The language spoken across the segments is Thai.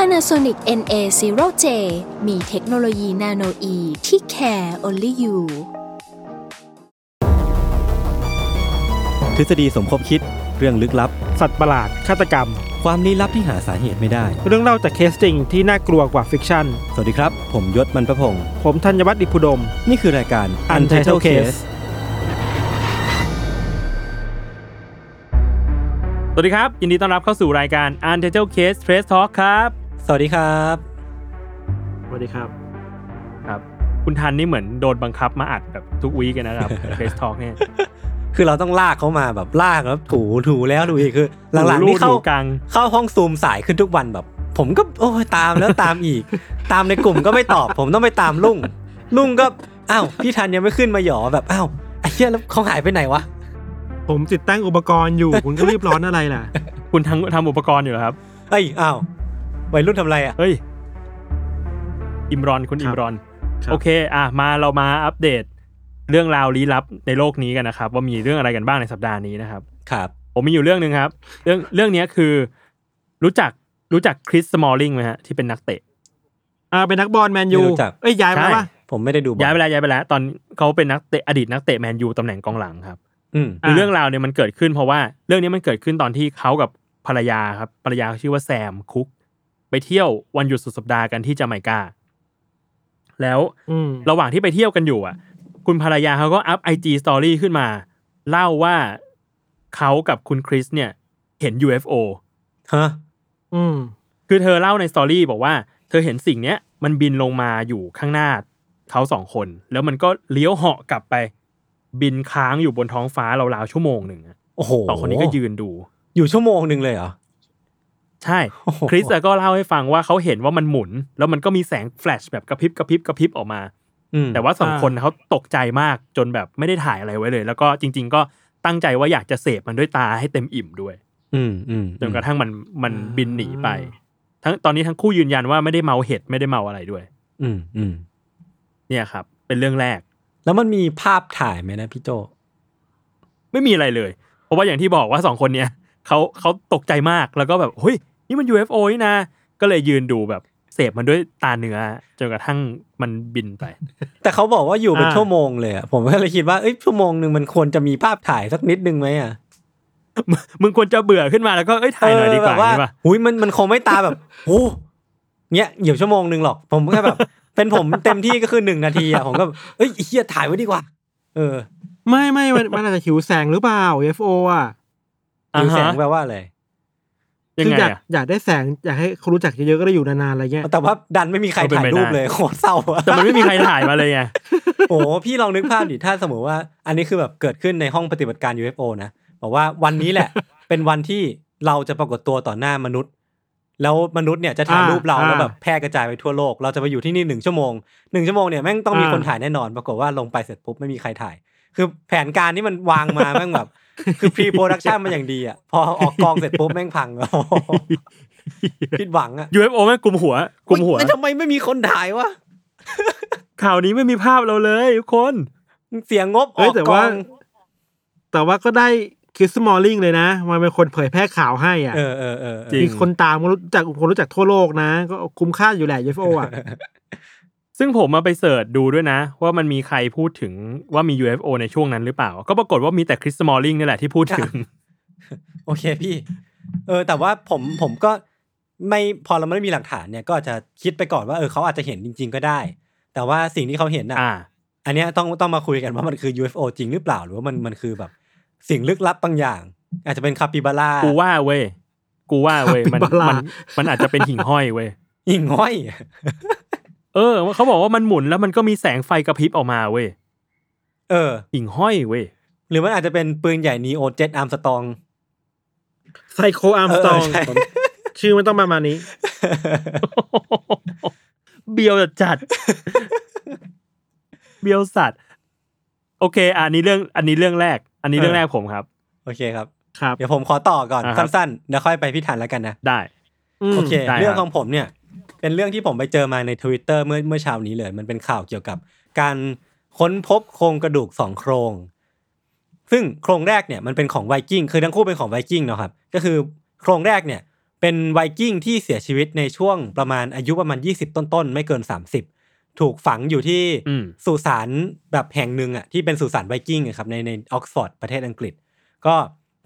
Panasonic NA0J มีเทคโนโลยี Nano E ที่ Care Only You ทฤษฎีสมคบคิดเรื่องลึกลับสัตว์ประหลาดฆาตกรรมความลี้ลับที่หาสาเหตุไม่ได้เรื่องเล่าจากเคสจริงที่น่ากลัวกว่าฟิกชั่นสวัสดีครับผมยศมันประพงษ์ผมธัญวัฒน์อิพุดมนี่คือรายการ Untitled Case สวัสดีครับยินดีต้อนรับเข้าสู่รายการ Untitled Case Press Talk ครับสวัสดีครับสวัสดีครับครับคุณทันนี่เหมือนโดนบังคับมาอัดแบบทุกวีคเลยนะครับ Trace Talk เนี่ยคือเราต้องลากเขามาแบบลากแล้วถูแล้วดูอีกคือหลังๆนี่เข้าห้องซูมสายขึ้นทุกวันแบบผมก็โอ้ยตามอีก ตามในกลุ่มก็ไม่ตอบ ผมต้องไปตามลุงก็อ้าวพี่ทันยังไม่ขึ้นมาหยอแบบอ้าวไอ้เหี้ยแล้วเขาหายไปไหนวะผมติดตั้งอุปกรณ์อยู่ คุณก็รีบร้อนอะไรล่ะ คุณทำอุปกรณ์อยู่เหรอครับเอ้ยอ้าววัยรุ่นทำอะไรอ่ะเฮ้ยอิมรอนคุณอิมรอนโอเคอ่ะมาเรามาอัปเดตเรื่องราวลี้ลับในโลกนี้กันนะครับว่ามีเรื่องอะไรกันบ้างในสัปดาห์นี้นะครับครับผมมีอยู่เรื่องนึงครับเรื่องนี้คือรู้จักคริสสมอลลิงมั้ยฮะที่เป็นนักเตะเป็นนักบอลแมนยูเอ้ยย้ายไปป่ะผมไม่ได้ดูบอลย้ายไปแล้วตอนเขาเป็นนักเตะอดีตนักเตะแมนยูตำแหน่งกองหลังครับคือเรื่องราวเนี่ยมันเกิดขึ้นเพราะว่าเรื่องนี้มันเกิดขึ้นตอนที่เขากับภรรยาครับภรรยาชื่อว่าแซมคุกไปเที่ยววันหยุดสุดสัปดาห์กันที่จาไมกาแล้วระหว่างที่ไปเที่ยวกันอยู่อ่ะคุณภรรยาเขาก็อัพ IG Story ขึ้นมาเล่าว่าเขากับคุณคริสเนี่ยเห็น UFO ฮะคือเธอเล่าในสตอรี่บอกว่าเธอเห็นสิ่งเนี้ยมันบินลงมาอยู่ข้างหน้าเขาสองคนแล้วมันก็เลี้ยวเหาะกลับไปบินค้างอยู่บนท้องฟ้าราวๆชั่วโมงหนึ่งโอ้โหสองคนนี้ก็ยืนดูอยู่ชั่วโมงหนึ่งเลยเหรอใช่คริสก็เล่าให้ฟังว่าเขาเห็นว่ามันหมุนแล้วมันก็มีแสงแฟลชแบบกระพริบออกมาแต่ว่าสองคนเขาตกใจมากจนแบบไม่ได้ถ่ายอะไรไว้เลยแล้วก็จริงๆก็ตั้งใจว่าอยากจะเสพมันด้วยตาให้เต็มอิ่มด้วยจนกระทั่งมันบินหนีไปทั้งตอนนี้ทั้งคู่ยืนยันว่าไม่ได้เมาเห็ดไม่ได้เมาอะไรด้วยเนี่ยครับเป็นเรื่องแรกแล้วมันมีภาพถ่ายไหมนะพี่โจไม่มีอะไรเลยเพราะว่าอย่างที่บอกว่าสองคนเนี้ยเขาตกใจมากแล้วก็แบบเฮ้ยนี่มัน UFO นี่นะก็เลยยืนดูแบบเสพมันด้วยตาเนื้อจนกระทั่งมันบินไปแต่เขาบอกว่าอยู่เป็นชั่วโมงเลยอ่ะผมก็เลยคิดว่าเอ้ยชั่วโมงนึงมันควรจะมีภาพถ่ายสักนิดนึงไหมอ่ะ มึงควรจะเบื่อขึ้นมาแล้วก็เอ้ยถ่ายหน่อยดีกว่าใช่ป่ะหุ้ยมันคงไม่ตาแบบโอ้เงี้ยเหยียบชั่วโมงนึงหรอกผมแค่แบบเป็นผมเต็มที่ก็คือ1นาทีอ่ะผมก็เอ้ยเหี้ยถ่ายไว้ดีกว่าไม่มันอาจจะหิวแสงหรือเปล่า UFO อ่ะหิวแสงแปลว่าอะไรคืออยากได้แสงอยากให้เขารู้จักเยอะๆก็ได้อยู่นานๆอะไรเงี้ยแต่ว่าดันไม่มีใครถ่ายรูปเลยโคตรเศร้าแต่มันไม่มีใครถ่ายมาเลยไงโอ้พี่ลองนึกภาพดิถ้าสมมติว่าอันนี้คือแบบเกิดขึ้นในห้องปฏิบัติการ UFO นะบอกว่าวันนี้แหละเป็นวันที่เราจะปรากฏตัวต่อหน้ามนุษย์แล้วมนุษย์เนี่ยจะถ่ายรูปเราแล้วแบบแพร่กระจายไปทั่วโลกเราจะไปอยู่ที่นี่1ชั่วโมง1ชั่วโมงเนี่ยแม่งต้องมีคนถ่ายแน่นอนปรากฏว่าลงไปเสร็จปุ๊บไม่มีใครถ่ายคือแผนการนี่มันวางมาแม่งแบบคือพรีโปรดักชั่นมันอย่างดีอ่ะพอออกกองเสร็จปุ๊บแม่งพังแล้วผิดหวังอ่ะ UFO แม่งกลุ่มหัวทำไมไม่มีคนถ่ายวะข่าวนี้ไม่มีภาพเราเลยทุกคนเสียงงบออกกองแต่ว่าก็ได้คริส สมอลลิงเลยนะมันเป็นคนเผยแพร่ข่าวให้อ่ะมีคนตามคนรู้จักทั่วโลกนะก็คุ้มค่าอยู่แหละ UFO อ่ะ ซึ่งผมมาไปเสิร์ชดูด้วยนะว่ามันมีใครพูดถึงว่ามี UFO ในช่วงนั้นหรือเปล่าก็ปรากฏว่ามีแต่คริส สมอลลิงนี่แหละที่พูดถึง โอเคพี่แต่ว่าผมก็ไม่พอเราไม่มีหลักฐานเนี่ยก็จะคิดไปก่อนว่าเขาอาจจะเห็นจริงๆก็ได้แต่ว่าสิ่งที่เขาเห็นน่ะอันเนี้ยต้องมาคุยกันว่ามันคือ UFO จริงหรือเปล่าหรือว่ามันคือแบบสิ่งลึกลับบางอย่างอาจจะเป็นCapibaraกูว่าเว้ยมันอาจจะเป็นหิ่งห้อยเว้ยหิ่งห้อยเขาบอกว่ามันหมุนแล้วมันก็มีแสงไฟกระพริบออกมาเว้ยหิ่งห้อยเว้ยหรือมันอาจจะเป็นปืนใหญ่นีโอเจ็ตอาร์มสตองไซโคอาร์มสตองชื่อมันต้องประมาณนี้ เบียวจัดเบียวสัตว์โอเคอันนี้เรื่องแรกอันนี้เรื่องแรกผมครับโอเคครับเดี๋ยวผมขอต่อก่อนสั้นๆแล้วค่อยไปพิถันแล้วกันนะได้โอเคเรื่องของผมเนี่ยเป็นเรื่องที่ผมไปเจอมาใน Twitter เมื่อเช้านี้เลยมันเป็นข่าวเกี่ยวกับการค้นพบโครงกระดูก2โครงซึ่งโครงแรกเนี่ยมันเป็นของไวกิ้งคือทั้งคู่เป็นของไวกิ้งเนาะครับก็คือโครงแรกเนี่ยเป็นไวกิ้งที่เสียชีวิตในช่วงประมาณอายุประมาณ20ต้นๆไม่เกิน30ถูกฝังอยู่ที่สุสานแบบแห่งหนึ่งอ่ะที่เป็นสุสานไวกิ้งครับในออกซฟอร์ดประเทศอังกฤษก็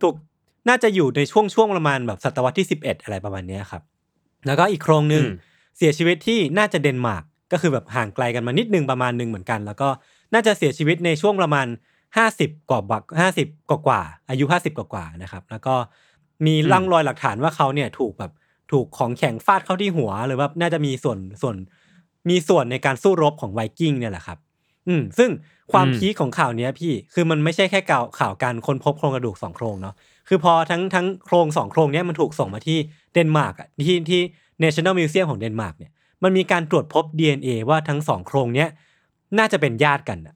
ถูกน่าจะอยู่ในช่วงประมาณแบบศตวรรษที่11อะไรประมาณนี้ครับแล้วก็อีกโครงนึงเสียชีวิตที่น่าจะเดนมาร์กก็คือแบบห่างไกลกันมานิดนึงประมาณนึงเหมือนกันแล้วก็น่าจะเสียชีวิตในช่วงประมาณ50กว่าอายุ50กว่านะครับแล้วก็มีร่องรอยหลักฐานว่าเขาเนี่ยถูกของแข็งฟาดเข้าที่หัวหรือว่าน่าจะมีส่วนมีส่วนในการสู้รบของไวกิ้งเนี่ยแหละครับซึ่งความพีคของข่าวนี้พี่คือมันไม่ใช่แค่ข่าวการค้นพบโครงกระดูก2โครงเนาะคือพอทั้งโครง2โครงเนี่ยมันถูกส่งมาที่เดนมาร์กอ่ะที่ National Museum ของเดนมาร์กเนี่ยมันมีการตรวจพบ DNA ว่าทั้ง2โครงเนี้ยน่าจะเป็นญาติกันน่ะ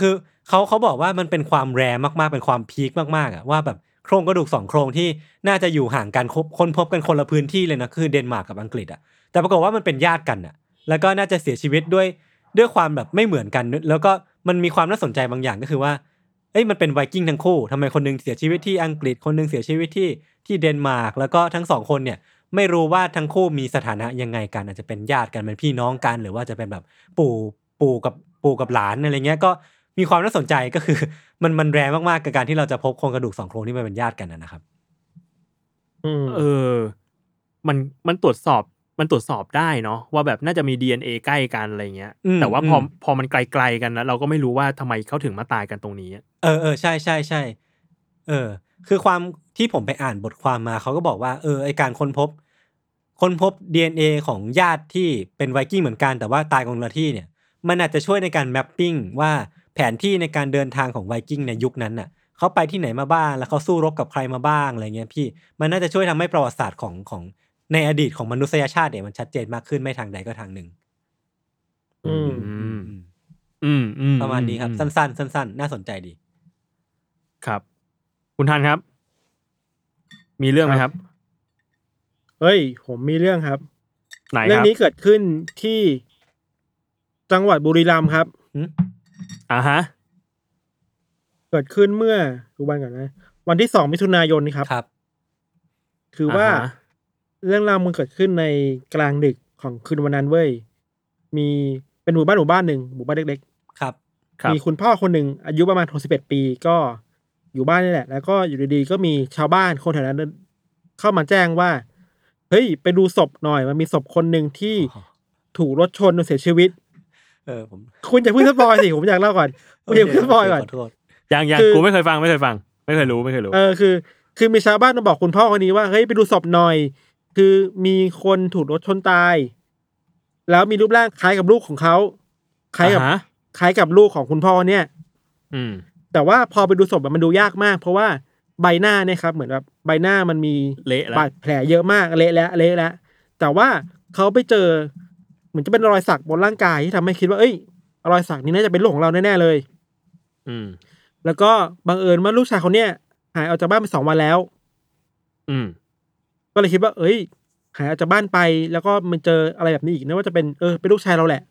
คือเขาบอกว่ามันเป็นความแรร์มากๆเป็นความพีคมากๆอ่ะว่าแบบโครงกระดูก2โครงที่น่าจะอยู่ห่างกันค้นพบกันคนละพื้นที่เลยนะคือเดนมาร์กกับอังกฤษอ่ะแต่ปรากฏว่ามันเป็นญาติกันน่ะแล้วก็น่าจะเสียชีวิตด้วยความแบบไม่เหมือนกันแล้วก็มันมีความน่าสนใจบางอย่างก็คือว่าเอ้ยมันเป็นไวกิ้งทั้งคู่ทำไมคนนึงเสียชีวิตที่อังกฤษคนนึงเสียชีวิตที่เดนมาร์กแล้วก็ทั้ง2คนเนี่ยไม่รู้ว่าทั้งคู่มีสถานะยังไงกันอาจจะเป็นญาติกันเป็นพี่น้องกันหรือว่าจะเป็นแบบปู่กับหลานอะไรเงี้ยก็มีความน่าสนใจก็คือมันแรงมากๆกับการที่เราจะพบโครงกระดูก2โครงที่มันเป็นญาติกันนะครับมันตรวจสอบได้เนาะว่าแบบน่าจะมี DNA ใกล้กันอะไรเงี้ยแต่ว่าพอมันไกลๆกันแล้วเราก็ไม่รู้ว่าทำไมเขาถึงมาตายกันตรงนี้เออใช่ใช่ใช่คือความที่ผมไปอ่านบทความมาเขาก็บอกว่าไอการค้นพบ DNA ของญาติที่เป็นไวกิ้งเหมือนกันแต่ว่าตายคนละที่เนี่ยมันอาจจะช่วยในการแมปปิ้งว่าแผนที่ในการเดินทางของไวกิ้งในยุคนั้นน่ะเขาไปที่ไหนมาบ้างแล้วเขาสู้รบกับใครมาบ้างอะไรเงี้ยพี่มันน่าจะช่วยทำให้ประวัติศาสตร์ของในอดีตของมนุษยชาติเนี่ยมันชัดเจนมากขึ้นไม่ทางใดก็ทางหนึ่งประมาณนี้ครับสั้นๆน่าสนใจดีครับคุณทันครับมีเรื่องไหมครับเฮ้ยผมมีเรื่องครับไหนครับเรื่องนี้เกิดขึ้นที่จังหวัดบุรีรัมย์ครับฮะเกิดขึ้นเมื่อวันที่2มิถุนายนครับครับคือว่าเรื่องราวมันเกิดขึ้นในกลางดึกของคืนวันนั้นเว้ยมีเป็นหมู่บ้านหนึ่งหมู่บ้านเล็กๆครับมีคุณพ่อคนหนึ่งอายุประมาณ61ปีก็อยู่บ้านนี่แหละแล้วก็อยู่ดีๆก็มีชาวบ้านคนแถวนั้นเข้ามาแจ้งว่าเฮ้ยไปดูศพหน่อยมันมีศพคนหนึ่งที่ถูกรถชนจนเสียชีวิตผมคุณอย่าเพิ่งสปอยสิผมอยากเล่าก่อนคุณอย่าเพิ่งสปอยก่อนยังกูไม่เคยฟังไม่เคยรู้คือมีชาวบ้านมาบอกคุณพ่อคนนี้ว่าเฮ้ยไปดูศพหน่อยคือมีคนถูกรถชนตายแล้วมีรูปร่างคล้ายกับลูกของเขาคล้ายกับลูกของคุณพ่อเนี่ยแต่ว่าพอไปดูศพมันดูยากมากเพราะว่าใบหน้าเนี่ยครับเหมือนแบบใบหน้ามันมีบาดแผลเยอะมากเละแล้วแต่ว่าเขาไปเจอเหมือนจะเป็นรอยสักบนร่างกายที่ทำให้คิดว่าเอ้ยรอยสักนี้น่าจะเป็นลูกของเราแน่ๆเลยแล้วก็บังเอิญว่าลูกชายเขาเนี่ยหายออกจากบ้านไป2 วันแล้วก็เลยคิดว่าเอ้ยหายออกจากบ้านไปแล้วก็มันเจออะไรแบบนี้อีกนะว่าจะเป็นเป็นลูกชายเราแหละ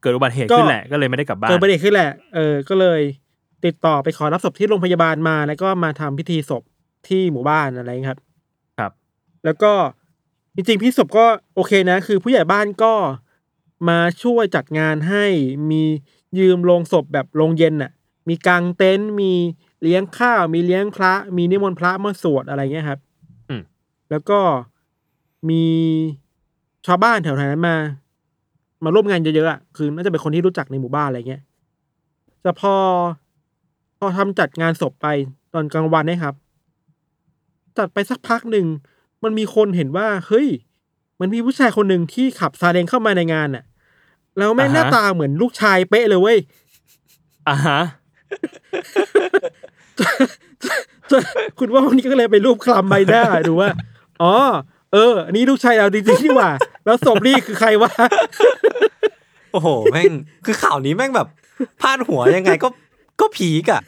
เกิดอุบัติเหตุขึ้นแหละก็เลยไม่ได้กลับบ้านเกิดอุบัติเหตุขึ้นแหละก็เลยติดต่อไปขอรับศพที่โรงพยาบาลมาแล้วก็มาทำพิธีศพที่หมู่บ้านอะไรครับแล้วก็จริงๆพี่ศพก็โอเคนะคือผู้ใหญ่บ้านก็มาช่วยจัดงานให้มียืมโรงศพแบบโรงเย็นน่ะมีกางเต็นท์มีเลี้ยงข้าวมีเลี้ยงพระมีนิมนต์พระมาสวดอะไรเงี้ยครับแล้วก็มีชาวบ้านแถวๆนั้นมาร่วมงานเยอะๆอ่ะคือน่าจะเป็นคนที่รู้จักในหมู่บ้านอะไรเงี้ยแต่พอทำจัดงานศพไปตอนกลางวันนะครับจัดไปสักพักหนึ่งมันมีคนเห็นว่าเฮ้ยมันมีผู้ชายคนหนึ่งที่ขับซาเล้งเข้ามาในงานน่ะแล้วแม่หน้าตาเหมือนลูกชายเป๊ะเลยเว้ยคุณว่าคนนี้ก็เลยไปรูปคลำใบหน้าดูว่าอ๋อ อันนี้ลูกชายเราจริงๆนี่หว่าแล้วศพนี่คือใครวะโอ้โหแม่งคือข่าวนี้แม่งแบบพาดหัวยังไงก็ผีกะ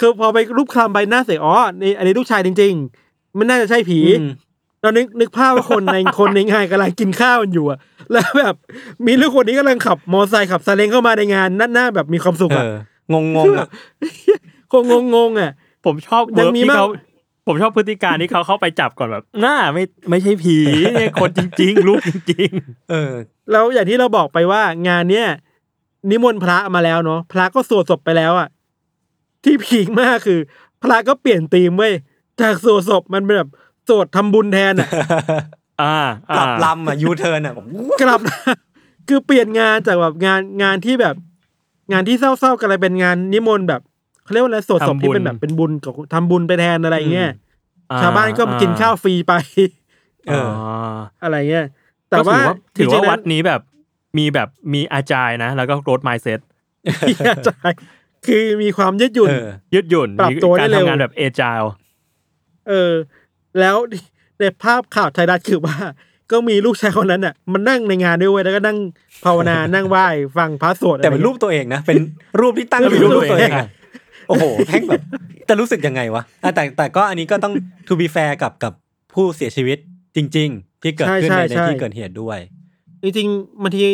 คือพอไปรูปคลำใบหน้าเสียอ๋อนี่อันนี้ลูกชายจริงๆมันน่าจะใช่ผีเรานึกภาพว่าคนในงานกำลังกินข้าวกันอยู่อะแล้วแบบมีลูกคนนี้กำลังขับมอเตอร์ไซค์ขับซาเล้งเข้ามาในงานหน้าแบบมีความสุขอะงงอะคงงอะผมชอบยังมีมากผมชอบพฤติการที่เขาเข้าไปจับก่อนแบบน่าไม่ใช่ผีเนี่ยคนจริงๆรูปจริงๆแล้วอย่างที่เราบอกไปว่างานเนี้ยนิมนต์พระมาแล้วเนาะพระก็สวดศพไปแล้วอะที่ผีมากคือพระก็เปลี่ยนธีมเว้ยจากสวดศพมันเป็นแบบสวดทำบุญแทนอ่ะกลับลำอ่ะยูเทิร์นอ่ะกลับคือเปลี่ยนงานจากแบบงานที่แบบงานที่เศร้าๆกันอะไรเป็นงานนิมนต์แบบเขาเรียกว่าอะไรสวดศพที่เป็นแบบเป็นบุญกับทำบุญไปแทนอะไรเงี้ยชาวบ้านก็กินข้าวฟรีไปอะไรเงี้ยแต่ว่าถือว่าวัดนี้แบบมีอาจารย์นะแล้วก็โรดไมล์เซ็ตอาจารย์คือมีความยืดหยุ่นปรับตัวได้เร็วการทำงานแบบเอจายแล้วในภาพข่าวไทยรัฐคือว่าก็มีลูกชายคนนั้นน่ะมันนั่งในงานด้วยแล้วก็นั่งภาวนานั่งไหว้ฟังพระสวดแต่เป็นรูปตัวเองนะเป็นรูปที่ตั้งเป็นรูปตัวเองโอ้โหแพงแบบจะรู้สึกยังไงวะแต่ก็อันนี้ก็ต้อง to be fair กับผู้เสียชีวิตจริงๆที่เกิดขึ้นในที่เกิดเหตุด้วยจริงๆบางที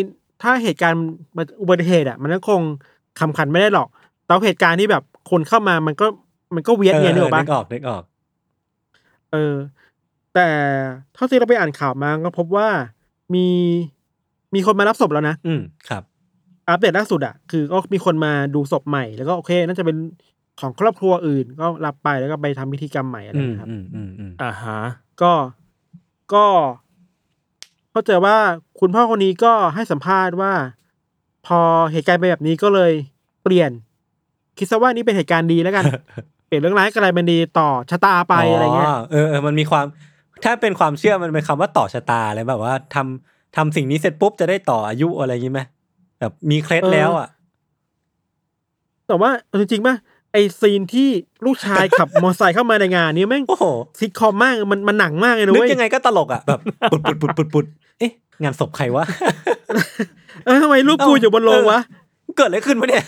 ถ้าเหตุการณ์อุบัติเหตุอ่ะมันก็คงคำขันไม่ได้หรอกแต่เหตุการณ์ที่แบบคนเข้ามามันก็เวียดเงี้ยนึกออกปะนึกออกแต่เท่าที่เราไปอ่านข่าวมาก็พบว่ามีคนมารับศพแล้วนะครับอัปเดตล่าสุดอ่ะคือก็มีคนมาดูศพใหม่แล้วก็โอเคน่าจะเป็นของครอบครัวอื่นก็รับไปแล้วก็ไปทำพิธีกรรมใหม่อะไรนะครับฮะก็เข้าใจว่าคุณพ่อคนนี้ก็ให้สัมภาษณ์ว่าพอเหตุการณ์ไปแบบนี้ก็เลยเปลี่ยนคิดซะว่านี่เป็นเหตุการณ์ดีแล้วกัน เปลี่ยนเรื่องร้ายกลายเป็นดีต่อชะตาไป อะไรเงี้ยมันมีความถ้าเป็นความเชื่อมันเป็นคำว่าต่อชะตาอะไรแบบว่าทำสิ่งนี้เสร็จปุ๊บจะได้ต่ออายุอะไรอย่างงี้ไหมแบบมีเคล็ดแล้วอ่ะแต่ว่าจริงๆป่ะไอ้ซีนที่ลูกชายขับมอเตอร์ไซค์เข้ามาในงานนี้แม่ง ซิทคอมมากมันหนังมากเลยนะเว้ยนึกยังไงก็ตลกอ่ะแบบปุดเอ๊ะงานศพใครวะทำไมรูปกูอยู่บนโลงวะเกิดอะไรขึ้นวะเนี่ย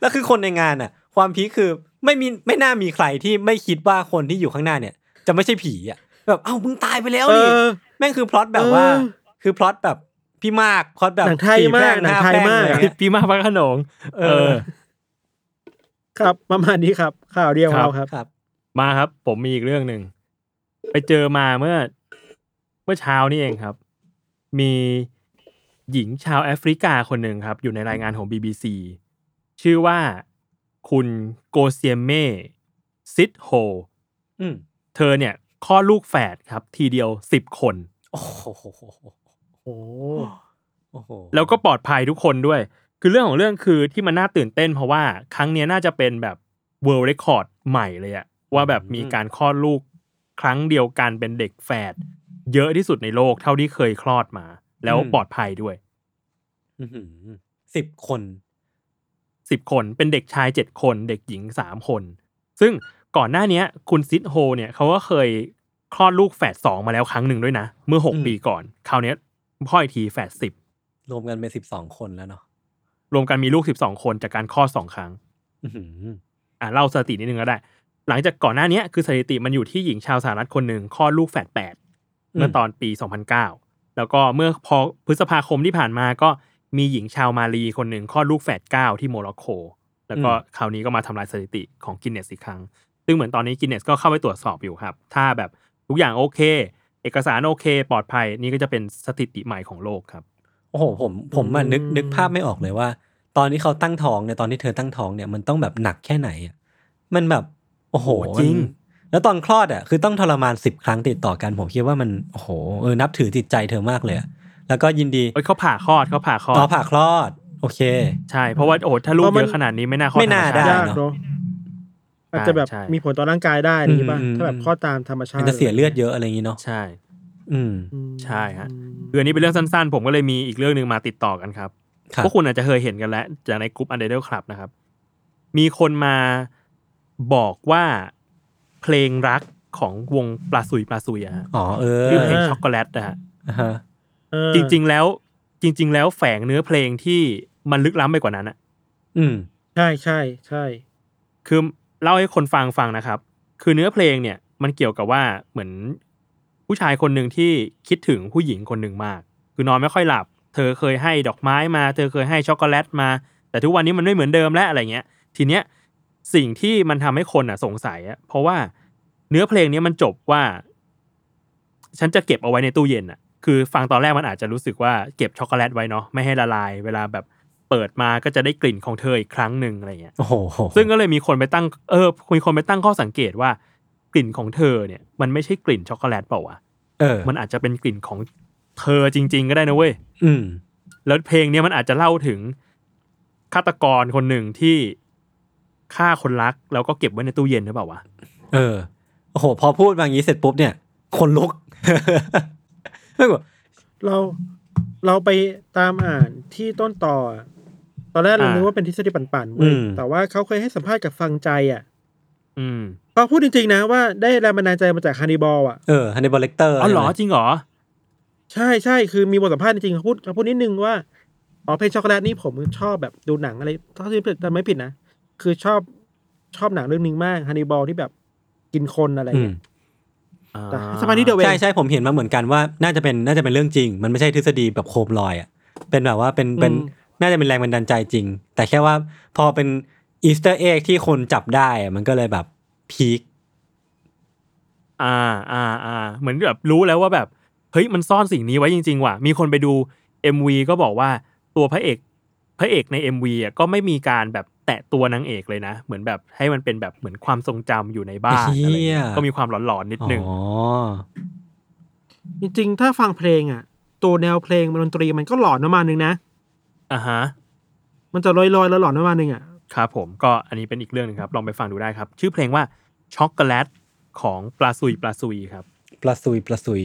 แล้วคือคนในงานอ่ะความพีคคือไม่น่ามีใครที่ไม่คิดว่าคนที่อยู่ข้างหน้าเนี่ยจะไม่ใช่ผีอ่ะแบบเอ้ามึงตายไปแล้วนี่แม่งคือพล็อตแบบว่าคือพล็อตแบบพี่มากพล็อตแบบหนังไทยมากหนังไทยมากพี่มากพระขนงครับประมาณนี้ครับข่าวเดียวเราครับมาครับผมมีอีกเรื่องนึงไปเจอมาเมื่อเช้านี่เองครับมีหญิงชาวแอฟริกาคนหนึ่งครับอยู่ในรายงานของ BBC ชื่อว่าคุณโกเซียเม่ซิดโฮเธอเนี่ยคลอดลูกแฝดครับทีเดียว10คนโอ้โหแล้วก็ปลอดภัยทุกคนด้วยคือเรื่องของเรื่องคือที่มันน่าตื่นเต้นเพราะว่าครั้งนี้น่าจะเป็นแบบ World Record ใหม่เลยอะว่าแบบมีการคลอดลูกครั้งเดียวกันเป็นเด็กแฝดเยอะที่สุดในโลกเท่าที่เคยคลอดมาแล้วปลอดภัยด้วย10คนเป็นเด็กชาย7คนเด็กหญิง3คนซึ่งก่อนหน้านี้คุณซิดโฮเนี่ยเขาก็เคยคลอดลูกแฝด2มาแล้วครั้งหนึ่งด้วยนะเมื่อ6ปีก่อนคราวนี้พ่ออีกทีแฝด10รวมกันเป็น12คนแล้วเนาะรวมกันมีลูก12คนจากการคลอด2ครั้งเล่าสถิตินิดนึงก็ได้หลังจากก่อนหน้านี้คือสถิติมันอยู่ที่หญิงชาวสหรัฐคนหนึ่งคลอดลูกแฝด8เมื่อตอนปี2009แล้วก็เมื่อพอพฤษภาคมที่ผ่านมาก็มีหญิงชาวมาลีคนหนึ่งคลอดลูกแฝด9ที่โมร็อกโกแล้วก็คราวนี้ก็มาทำลายสถิติของกินเนสอีกครั้งซึ่งเหมือนตอนนี้กินเนสก็เข้าไปตรวจสอบอยู่ครับถ้าแบบทุกอย่างโอเคเอกสารโอเคปลอดภัยนี่ก็จะเป็นสถิติใหม่ของโลกครับโอ้โหผมอ่ะนึกภาพไม่ออกเลยว่าตอนที่เขาตั้งท้องเนี่ยตอนที่เธอตั้งท้องเนี่ยมันต้องแบบหนักแค่ไหนอ่ะมันแบบโอ้โหจริงแล้วตอนคลอดอ่ะคือต้องทรมาน10ครั้งติดต่อกันผมคิดว่ามันโอ้โหนับถือจิตใจเธอมากเลยแล้วก็ยินดีเขาผ่าคลอดเขาผ่าคลอดโอเคใช่เพราะว่าโอ้ถ้าลูกเยอะขนาดนี้ไม่น่าคลอดไม่น่าได้เนาะอาจจะแบบมีผลต่อร่างกายได้นี่ป่ะถ้าแบบคลอดตามธรรมชาติจะเสียเลือดเยอะอะไรอย่างงี้เนาะใช่ใช่ฮะคืออันนี้เป็นเรื่องสั้นๆผมก็เลยมีอีกเรื่องนึงมาติดต่อกันครับพวกคุณอาจจะเคยเห็นกันแล้วจากในกลุ่ม Underdog Club นะครับมีคนมาบอกว่าเพลงรัก ของวงปลาสุยอ่ะอ๋อเออชื่อเพลงช็อกโกแลตนะฮะจริงๆแล้วแฝงเนื้อเพลงที่มันลึกล้ำไปกว่านั้นอ่ะอืมใช่ๆคือเล่าให้คนฟังนะครับคือเนื้อเพลงเนี่ยมันเกี่ยวกับว่าเหมือนผู้ชายคนนึงที่คิดถึงผู้หญิงคนนึงมากคือนอนไม่ค่อยหลับเธอเคยให้ดอกไม้มาเธอเคยให้ช็อกโกแลตมาแต่ทุกวันนี้มันไม่เหมือนเดิมแล้วอะไรเงี้ยทีเนี้ยสิ่งที่มันทำให้คนอ่ะสงสัยอ่ะเพราะว่าเนื้อเพลงนี้มันจบว่าฉันจะเก็บเอาไว้ในตู้เย็นอ่ะคือฟังตอนแรกมันอาจจะรู้สึกว่าเก็บช็อกโกแลตไว้เนาะไม่ให้ละลายเวลาแบบเปิดมาก็จะได้กลิ่นของเธออีกครั้งนึงอะไรเงี้ยโอ้โหซึ่งก็เลยมีคนไปตั้งมีคนไปตั้งข้อสังเกตว่ากลิ่นของเธอเนี่ยมันไม่ใช่กลิ่นช็อกโกแลตเปล่าวะมันอาจจะเป็นกลิ่นของเธอจริงๆก็ได้นะเว้ยแล้วเพลงนี้มันอาจจะเล่าถึงฆาตกรคนหนึ่งที่ฆ่าคนรักแล้วก็เก็บไว้ในตู้เย็นหรือเปล่าวะโอ้โหพอพูดแบบนี้เสร็จปุ๊บเนี่ยคนลุก เราไปตามอ่านที่ต้นต่อตอนแรกเราคิดว่าเป็นทฤษฎีปั่นๆเว้ยแต่ว่าเขาเคยให้สัมภาษณ์กับฟังใจอ่ะเขาพูดจริงๆนะว่าได้แรงบันดาลใจมาจากฮันนีบอลอ่ะฮันนีบอลเลคเตอร์อ๋อเหรอจริงเหรอใช่คือมีบทสัมภาษณ์จริงๆเขาพูดนิดนึงว่าอ๋อเพลงช็อกโกแลตนี่ผมชอบแบบดูหนังอะไรถ้าไม่ผิดนะคือชอบหนังเรื่องนึงมากฮันนีบอลที่แบบกินคนอะไรอย่างเงี้ยสมาธิเดอะเวย์ใช่ผมเห็นมาเหมือนกันว่าน่าจะเป็นเรื่องจริงมันไม่ใช่ทฤษฎีแบบโคมลอยอ่ะเป็นแบบว่าเป็นน่าจะเป็นแรงบันดาลใจจริงแต่แค่ว่าพอเป็นอีสเตอร์เอ็กที่คนจับได้มันก็เลยแบบพีคเหมือนแบบรู้แล้วว่าแบบเฮ้ยมันซ่อนสิ่งนี้ไว้จริงๆว่ะมีคนไปดู MV ก็บอกว่าตัวพระเอกใน MV อ่ะก็ไม่มีการแบบแตะตัวนางเอกเลยนะเหมือนแบบให้มันเป็นแบบเหมือนความทรงจำอยู่ในบ้านอะไรก็มีความหลอนๆนิดนึงจริงๆถ้าฟังเพลงอ่ะตัวแนวเพลงดนตรีมันก็หลอนประมาณนึงนะฮะมันจะลอยๆแล้วหลอนประมาณนึงอ่ะครับผมก็อันนี้เป็นอีกเรื่องนึงครับลองไปฟังดูได้ครับชื่อเพลงว่าช็อกโกแลตของปลาซุยครับปลาซุย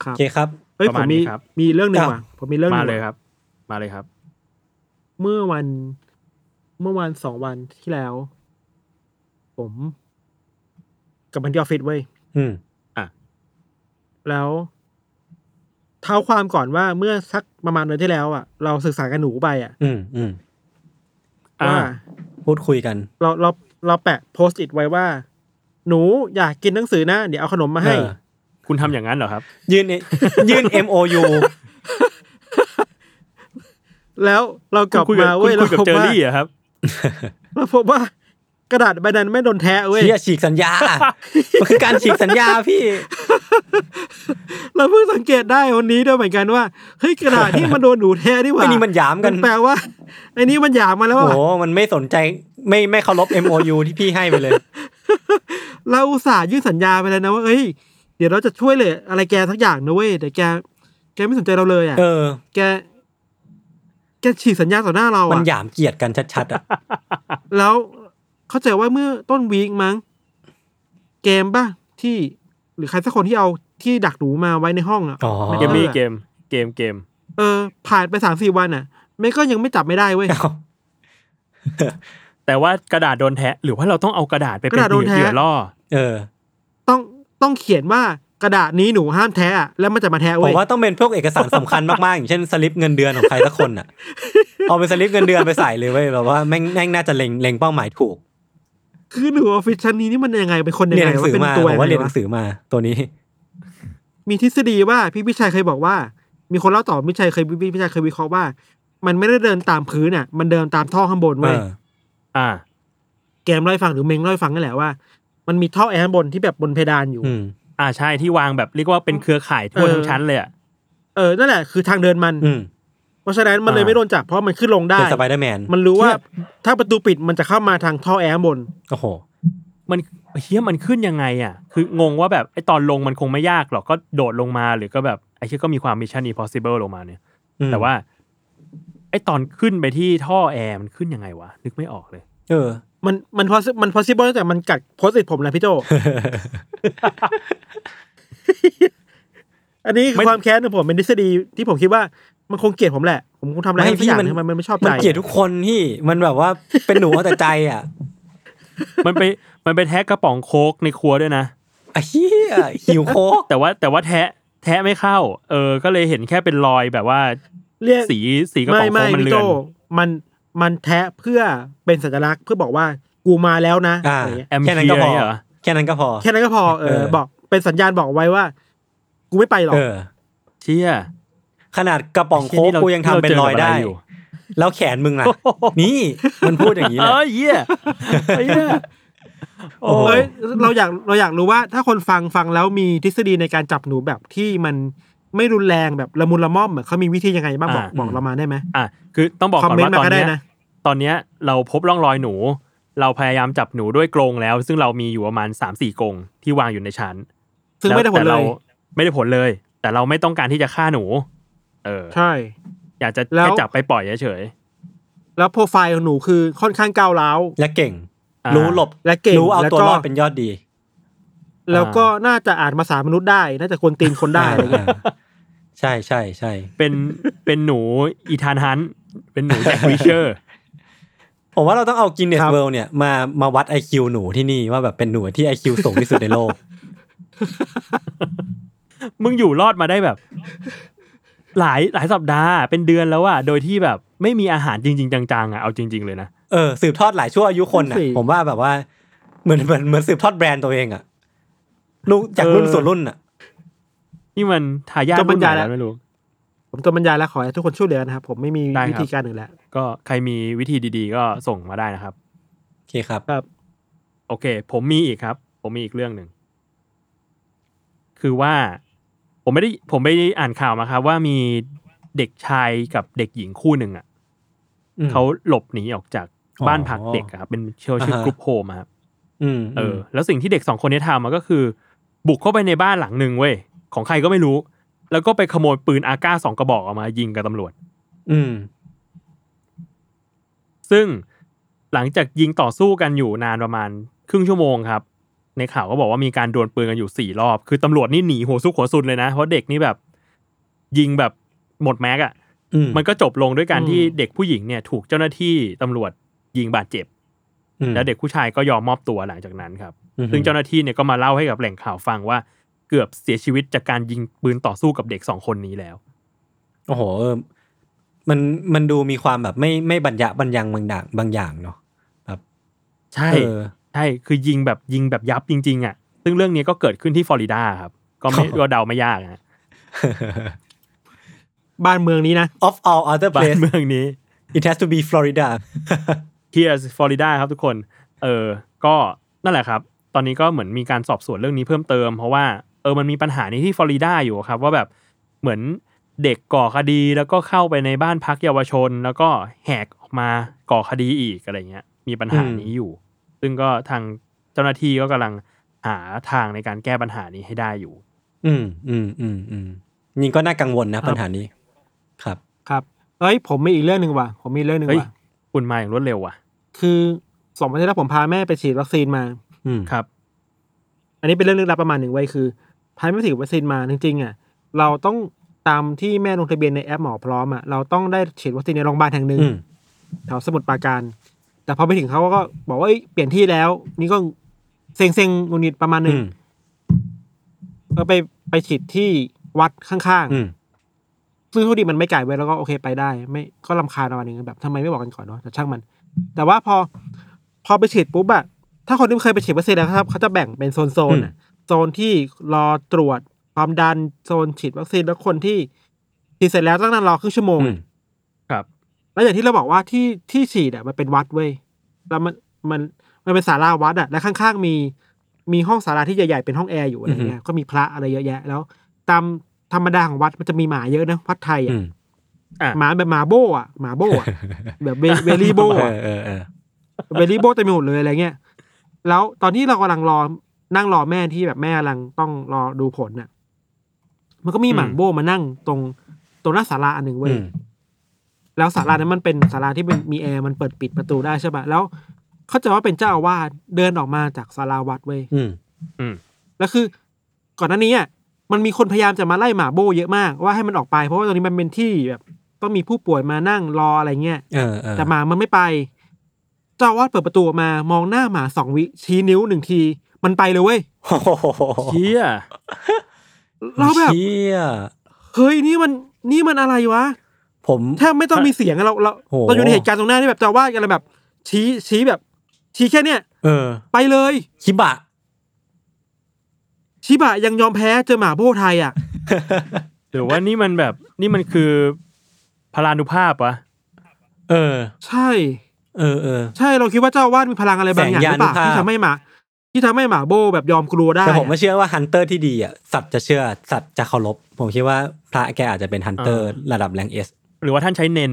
โอเคครับประมาณนี้ครับมีเรื่องนึงว่ะผมมีเรื่องนึงมาเลยครับเมื่อวัน2วันที่แล้วผมกลับมาที่ออฟฟิศเว้ยแล้วเท้าความก่อนว่าเมื่อสักประมาณเดือนที่แล้วอ่ะเราศึกษากันหนูไปอ่ะพูดคุยกันเราแปะโพสต์อิทไว้ว่าหนูอยากกินหนังสือนะเดี๋ยวเอาขนมมาให้คุณทำอย่างนั้นเหรอครับยื่น MOU แล้วเรากลับมาเว้ยเราคุยกับเจอรี่อะครับเราพบว่ากระดาษใบนั้นไม่โดนแทะเว้ยฉีกสัญญามันคือการฉีกสัญญาพี่เราเพิ่งสังเกตได้วันนี้ด้วยเหมือนกันว่าเฮ้ยกระดาษที่มันโดนหนูแทะนี่หว่าไอ้นี่มันหยามกันแปลว่าไอ้นี่มันหยามมาแล้วว่ะโอ้มันไม่สนใจไม่เคารพ MOU ที่พี่ให้ไปเลยเราอุตส่าห์ยื่นสัญญาไปแล้วนะว่าเอ้ยเดี๋ยวเราจะช่วยเลยอะไรแกสักอย่างนะเว้ยแต่แกไม่สนใจเราเลยอ่ะแกฉีกสัญญาต่อหน้าเราอ่ะมันหยามเกียดกันชัดๆอ่ะแล้วเข้าใจว่าเมื่อต้นวีคมั้งเกมป่ะที่หรือใครสักคนที่เอาที่ดักหนูมาไว้ในห้องอ่ะเกมผ่านไป 3-4 วันน่ะมันก็ยังไม่จับไม่ได้เว้ยแต่ว่ากระดาษโดนแทะหรือว่าเราต้องเอากระดาษไปเป็นเหยื่อล่อต้องเขียนว่ากระดาษนี้หนูห้ามแทะแล้วมันจะมาแทะเว้ยผมว่าต้องเป็นพวกเอกสารสำคัญมากๆอย่างเช่นสลิปเงินเดือนของใครสักคนน่ะเอาเป็นสลิปเงินเดือนไปใส่เลยเว้ยแบบว่าแม่งน่าจะเล็งเป้าหมายถูกคือหนูออฟฟิศชั้นนี้นี่มันยังไงเป็นคนยังไงว่าเป็นตัวว่าเรียนหนังสือมาตัวนี้มีทฤษฎีว่าพี่ชัยเคยบอกว่ามีคนเล่าต่อพี่ชัยเคยวิเคราะห์ว่ามันไม่ได้เดินตามพื้นน่ะมันเดินตามท่อข้างบนเว้ยแกมเล่าให้ฟังหรือเมงเล่าให้ฟังนั่นแหละว่ามันมีท่อแอร์ข้างบนที่แบบบนเพดานอยู่ใช่ที่วางแบบเรียกว่าเป็นเครือข่ายทั่วทั้งชั้นเลยอ่ะนั่นแหละคือทางเดินมันเพราะฉะนั้นมันเลยไม่โดนจับเพราะมันขึ้นลงได้เป็นสไปเดอร์แมนมันรู้ว่าถ้าประตูปิดมันจะเข้ามาทางท่อแอร์ข้างบนโอ้โหมันมันขึ้นยังไงอ่ะคืองงว่าแบบไอ้ตอนลงมันคงไม่ยากหรอกก็โดดลงมาหรือก็แบบไอ้เหี้ยก็มีความมิชชั่นอิมพอสซิเบิลลงมาเนี่ยแต่ว่าไอ้ตอนขึ้นไปที่ท่อแอร์มันขึ้นยังไงวะนึกไม่ออกเลยมัน possible แต่มันกัดโพสต์อิทผมนะพี่โจ อันนี้คือความแค้นของผมเป็นทฤษฎีที่ผมคิดว่ามันคงเกลียดผมแหละผมคงทำอะไรให้พี่อย่างมันไม่ชอบใจมันเกลียดทุกคนที่มันแบบว่าเป็นหนูเอาแต่ใจอ่ะ มันไป มันไปแทะกระป๋องโค้กในครัวด้วยนะเหี้ยหิวโค้กแต่ว่าแทะไม่เข้าก็เลยเห็นแค่เป็นรอยแบบว่าสีกระป๋องโค้กมันเลือนมันแทะเพื่อเป็นสัญลักษณ์เพื่อบอกว่ากูมาแล้วนะอะไรเงี้ยแค่นั้นก็พอบอกเป็นสัญญาณบอกไว้ว่ากูไม่ไปหรอกเชี่ยขนาดกระป๋องโค้กกูยังทำเป็นรอยได้แล้วแขนมึงล่ะนี่มันพูดอย่างนี้แหละเหี้ยโอ้ยเราอยากรู้ว่าถ้าคนฟังแล้วมีทฤษฎีในการจับหนูแบบที่มันไม่รุนแรงแบบละมุนละม่อมเขามีวิธียังไงบ้างบอกเรามาได้ไหมคือต้องบอกก่อนว่าตอนเนี้ยเราพบร่องรอยหนูเราพยายามจับหนูด้วยกรงแล้วซึ่งเรามีอยู่ประมาณ 3-4 กรงที่วางอยู่ในชั้นซึ่งไม่ได้ผลเลยแต่เราไม่ต้องการที่จะฆ่าหนูใช่อยากจะแค่จับไปปล่อยเฉยๆแล้วโปรไฟล์ของหนูคือค่อนข้างก้าวร้าวและเก่งรู้หลบและเก่งรู้เอาตัวรอดเป็นยอดดีแล้วก็น่าจะอ่านภาษามนุษย์ได้น่าจะคนตีนคนได้อะไรอย่างเงี้ยใช่ๆๆเป็นหนูอีธานฮันเป็นหนูแจ็ควิเชอร์ผมว่าเราต้องเอากินเนสเวิลด์เนี่ยมาวัด IQ หนูที่นี่ว่าแบบเป็นหนูที่ IQ สูงที่สุดในโลกมึงอยู่รอดมาได้แบบหลายสัปดาห์เป็นเดือนแล้วอ่ะโดยที่แบบไม่มีอาหารจริงๆจังๆอ่ะเอาจริงๆเลยนะสืบทอดหลายชั่วอายุคนอ่ะผมว่าแบบว่าเหมือนสืบทอดแบรนด์ตัวเองอ่ะลูกจากรุ่นสู่รุ่นอ่ะนี่มันทายาทรุ่นใหญ่แล้วไม่รู้ผมตัวบรรยายแล้วขอให้ทุกคนช่วยเหลือนะครับผมไม่มีวิธีการอื่นแล้วก็ใครมีวิธีดีๆก็ส่งมาได้นะครับโอเคครับโอเคผมมีอีกครับผมมีอีกเรื่องนึงคือว่าผมไม่ได้อ่านข่าวมาครับว่ามีเด็กชายกับเด็กหญิงคู่หนึ่งอ่ะเขาหลบหนีออกจากบ้านพักเด็กครับเป็นเชลชื่อกรุ๊ปโฮมครับแล้วสิ่งที่เด็กสองคนนี้ทำมันก็คือบุกเข้าไปในบ้านหลังนึงเว้ยของใครก็ไม่รู้แล้วก็ไปขโมยปืนอาก้า2กระบอกออกมายิงกับตำรวจซึ่งหลังจากยิงต่อสู้กันอยู่นานประมาณครึ่งชั่วโมงครับในข่าวก็บอกว่ามีการดวลปืนกันอยู่4รอบคือตำรวจนี่หนีหัวซุกหัวซุนเลยนะเพราะเด็กนี่แบบยิงแบบหมดแม็กอ่ะมันก็จบลงด้วยการที่เด็กผู้หญิงเนี่ยถูกเจ้าหน้าที่ตำรวจยิงบาดเจ็บแล้วเด็กผู้ชายก็ยอมมอบตัวหลังจากนั้นครับซึ่งเจ้าหน้าที่เนี่ยก็มาเล่าให้กับแหล่งข่าวฟังว่าเกือบเสียชีวิตจากการยิงปืนต่อสู้กับเด็ก2คนนี้แล้วโอ้โหมันดูมีความแบบไม่บรรยังบางอย่างเนาะแบบใช่คือยิงแบบยับจริงๆอ่ะซึ่งเรื่องนี้ก็เกิดขึ้นที่ฟลอริดาครับก็เดาไม่ยากนะบ้านเมืองนี้นะ of all other place บ้านเมืองนี้ it has to be Florida here's Florida ครับทุกคนก็นั่นแหละครับตอนนี้ก็เหมือนมีการสอบสวนเรื่องนี้เพิ่มเติมเพราะว่ามันมีปัญหานี้ที่ฟลอริดาอยู่ครับว่าแบบเหมือนเด็กก่อคดีแล้วก็เข้าไปในบ้านพักเยาวชนแล้วก็แหกออกมาก่อคดีอีกอะไรเงี้ยมีปัญหานี้อยู่ซึ่งก็ทางเจ้าหน้าที่ก็กำลังหาทางในการแก้ปัญหานี้ให้ได้อยู่นี่ก็น่ากังวลนะปัญหานี้ครับผมมีอีกเรื่องนึงว่ะคุณมาอย่างรวดเร็วว่ะคือ2วันที่แล้วผมพาแม่ไปฉีดวัคซีนมาครับอันนี้เป็นเรื่องลึกลับประมาณหนึ่งไว้คือพาแม่ไปฉีดวัคซีนมาจริงๆอ่ะเราต้องตามที่แม่ลงทะเบียนในแอปหมอพร้อมอ่ะเราต้องได้ฉีดวัคซีนในโรงพยาบาลแห่งหนึ่งแถวสมุทรปราการแต่พอไปถึงเขาก็บอกว่าเปลี่ยนที่แล้วนี่ก็เซ็งๆงุนงิดประมาณนึงก็ไปฉีดที่วัดข้างๆซึ่งทุกทีมันไม่ไกลไว้แล้วก็โอเคไปได้ไม่ก็รำคาญประมาณนึงแบบทำไมไม่บอกกันก่อนเนาะแต่ช่างมันแต่ว่าพอไปฉีดปุ๊บอะถ้าคนที่เคยไปฉีดวัคซีนแล้วครับเขาจะแบ่งเป็นโซนอ่ะโซนที่รอตรวจความดันโซนฉีดวัคซีนแล้วคนที่ฉีดเสร็จแล้วต้องนั่งรอครึ่งชั่วโมงครับแล้วอย่างที่เราบอกว่าที่ฉีดอ่ะมันเป็นวัดเว้ยแล้วมันเป็นศาลาวัดอ่ะและข้างๆมีห้องศาลาที่ใหญ่ๆเป็นห้องแอร์อยู่อะไรเงี้ยก็มีพระอะไรเยอะแยะแล้วตามธรรมดาของวัดมันจะมีหมาเยอะนะวัดไทยอ่ะหมาแบบหมาโบ้อ่ะหมาโบ้อ่ะแบบเบลี่โบ้อ่ะเบลี่โบ้เต็มไปหมดเลยอะไรเงี้ยแล้วตอนที่เรากำลังรอนั่งรอแม่ที่แบบแม่กำลังต้องรอดูผลน่ะมันก็มีหมาโบ้มานั่งตรงหน้าศาลาอันนึงเว้ยแล้วศาลานั้นมันเป็นศาลาที่เป็นมีแอร์มันเปิดปิดประตูได้ใช่ป่ะแล้วเข้าใจว่าเป็นเจ้าอาวาสเดินออกมาจากศาลาวัดเว้ยแล้วคือก่อนหน้านี้อ่ะมันมีคนพยายามจะมาไล่หมาโบ้เยอะมากว่าให้มันออกไปเพราะว่าตรงนี้มันเป็นที่แบบต้องมีผู้ป่วยมานั่งรออะไรเงี้ยแต่หมามันไม่ไป เจ้าอาวาสเปิดประตูออกมามองหน้าหมา2วิชี้นิ้ว1ทีมันไปเลยเว้ยเหี้ยเราแบบเหี้ยเฮ้ยนี่มันอะไรวะผมแทบไม่ต้องมีเสียงเราอยู่ในเหตุการณ์ตรงหน้าที่แบบเจ้าอาวาสกันแบบชี้แบบชี้แค่เนี้ยไปเลยชิบะยังยอมแพ้เจอหมาโบ้ไทยอ่ะหรือว่านี่มันคือพลานุภาพวะใช่ใช่เราคิดว่าเจ้าอาวาสมีพลังอะไรบางอย่างหรือเปล่าที่ทำให้หมาโบ้แบบยอมกลัวได้แต่ผมไม่เชื่อว่าฮันเตอร์ที่ดีอ่ะสัตว์จะเชื่อสัตว์จะเคารพผมคิดว่าพระแกอาจจะเป็นฮันเตอร์ระดับแรงเอสหรือว่าท่านใช้เนน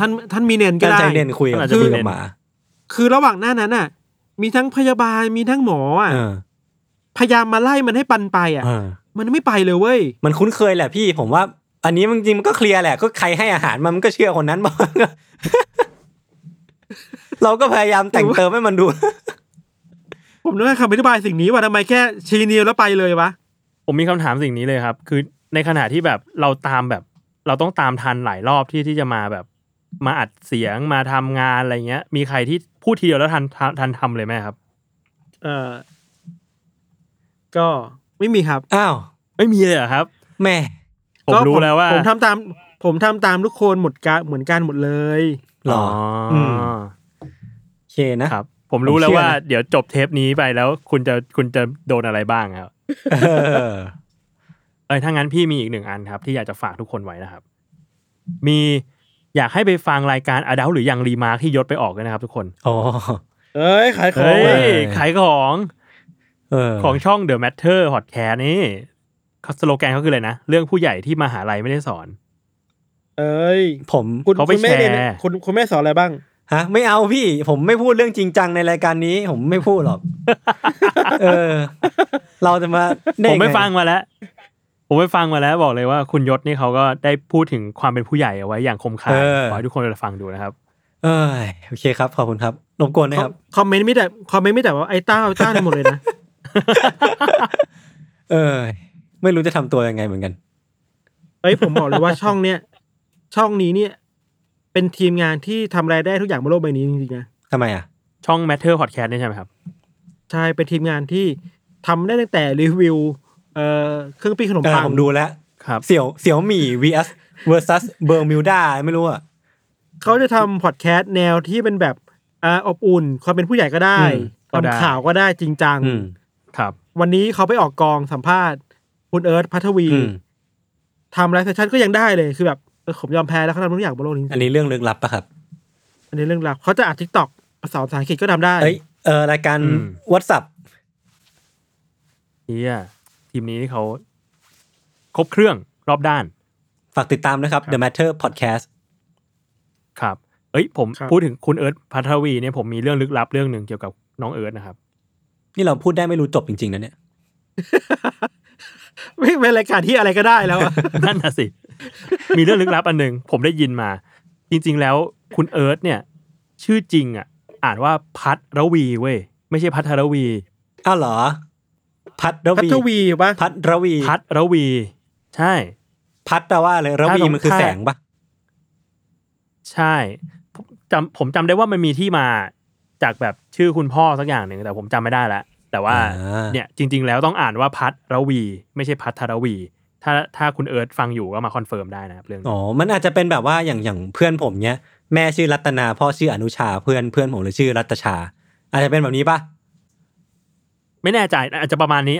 ท่านมีเนนก็ได้ท่านใช้เนนคุยกับหมาคือระหว่างหน้านั้นน่ะมีทั้งพยาบาลมีทั้งหมออ่ะพยายามมาไล่มันให้ปันไปอ่ะมันไม่ไปเลยเว้ยมันคุ้นเคยแหละพี่ผมว่าอันนี้จริงมันก็เคลียร์แหละก็ใครให้อาหารมันก็เชื่อคนนั้นบ้าง เราก็พยายามแต่งเติมให้มันดู ผมนึกว่าคำอธิบายสิ่งนี้ว่าทำไมแค่ชี้นิ้วแล้วไปเลยวะผมมีคำถามสิ่งนี้เลยครับคือในขณะที่แบบเราตามแบบเราต้องตามทันหลายรอบที่จะมาแบบมาอัดเสียงมาทำงานอะไรเงี้ยมีใครที่พูดทีเดียวแล้วทันทำเลยไหมครับก็ไม่มีครับอ้าวไม่มีเลยเหรอครับแม่ผมรู้แล้วว่าผมทำตามทุกคนหมดการเหมือนกันหมดเลยหรอโอเคนะครับผมรู้แล้วว่าเดี๋ยวจบเทปนี้ไปแล้วคุณจะโดนอะไรบ้างครับถ้างั้นพี่มีอีกหนึ่งอันครับที่อยากจะฝากทุกคนไว้นะครับมีอยากให้ไปฟังรายการ Adult หรือยังรีมาร์คที่ยศไปออกกันนะครับทุกคนอ๋อเอ้ยขายของของช่อง The Matter Podcast นี่สโลแกนเขาคืออะไรนะเรื่องผู้ใหญ่ที่มหาลัยไม่ได้สอนเอ้ยผมเขาไปแชร์คุณแม่สอนอะไรบ้างฮะไม่เอาพี่ผมไม่พูดเรื่องจริงจังในรายการนี้ผมไม่พูดหรอกเราจะมาผมไปฟังมาแล้วบอกเลยว่าคุณยศนี่เขาก็ได้พูดถึงความเป็นผู้ใหญ่เอาไว้อย่างคมคายขอให้ทุกคนไปฟังดูนะครับโอเคครับขอบคุณครับรบกวนนะครับคอมเมนต์ไม่แต่ว่าไอ้ต้าหมดเลยนะไม่รู้จะทำตัวยังไงเหมือนกันเอ้ยผมบอกเลยว่าช่องนี้เนี่ยเป็นทีมงานที่ทำรายได้ทุกอย่างบนโลกใบนี้จริงๆนะทำไมอ่ะช่อง Matter Podcast นี่ใช่ไหมครับใช่เป็นทีมงานที่ทำได้ตั้งแต่รีวิวเครื่องปิ้งขนมปังผมดูแล้วครับเสี่ยวหมี่ vs versus เบอร์มิวดาไม่รู้อ่ะเขาจะทำพอดแคสต์แนวที่เป็นแบบอบอุ่นความเป็นผู้ใหญ่ก็ได้ทำข่าวก็ได้จริงจังครับวันนี้เขาไปออกกองสัมภาษณ์คุณเอิร์ธพัทวีทำไลฟ์เซสชั่นก็ยังได้เลยคือแบบผมยอมแพ้แล้วเขาทำทุกอย่างบนโลกนี้อันนี้เรื่องลึกลับป่ะครับอันนี้เรื่องลับเขาจะอัด TikTok ภาษาอังกฤษก็ทำได้รายการ WhatsApp เฮียทีมนี้เขาครบเครื่องรอบด้านฝากติดตามนะครับ The Matter Podcast ครับผมพูดถึงคุณเอิร์ธพัทวีเนี่ยผมมีเรื่องลึกลับเรื่องนึงเกี่ยวกับน้องเอิร์ธนะครับนี่เราพูดได้ไม่รู้จบจริงๆนะเนี่ยไม่เป็นรายการที่อะไรก็ได้แล้วนั่นน่ะสิมีเรื่องลึกลับอันนึงผมได้ยินมาจริงๆแล้วคุณเอิร์ธเนี่ยชื่อจริงอ่ะอ่านว่าพัทรวีเว้ยไม่ใช่พัทรวีอ้าวเหรอพัทรวีป่ะพัทรวีใช่พัทแปลว่าอะไรรวีมันคือแสงป่ะใช่ผมจำได้ว่ามันมีที่มาจากแบบชื่อคุณพ่อสักอย่างหนึ่งแต่ผมจำไม่ได้แล้วแต่ว่าเนี่ยจริงๆแล้วต้องอ่านว่าพัทรวีไม่ใช่พัทรวีถ้าคุณเอิร์ธฟังอยู่ก็มาคอนเฟิร์มได้นะครับเรื่องอ๋อมันอาจจะเป็นแบบว่าอย่างเพื่อนผมเนี่ยแม่ชื่อรัตนาพ่อชื่ออนุชาเพื่อนผมเลยชื่อรัตชาอาจจะเป็นแบบนี้ป่ะไม่แน่ใจอาจจะประมาณนี้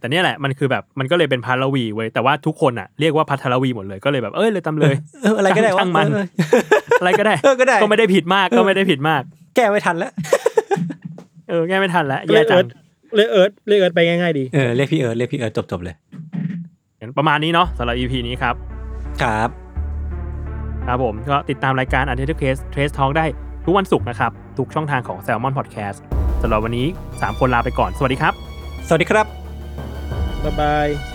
แต่เนี่ยแหละมันคือแบบมันก็เลยเป็นพัทรวีเว้ยแต่ว่าทุกคนอ่ะเรียกว่าพัทรวีหมดเลยก็เลยแบบเลยตามเลยอะไรก็ได้ช่างมันอะไรก็ได้ก็ไม่ได้ผิดมากแก้ไม่ทันแล้วแก้ไม่ทันแล้วแย่จังเลยเอิร์ธไปง่ายๆดีเรียกพี่เอิร์ธจบเลยประมาณนี้เนาะสำหรับ EP นี้ครับครับผมก็ติดตามรายการ Untitled Case Trace Talk ได้ทุกวันศุกร์นะครับทุกช่องทางของ Salmon Podcast สำหรับวันนี้3คนลาไปก่อนสวัสดีครับบ๊ายบาย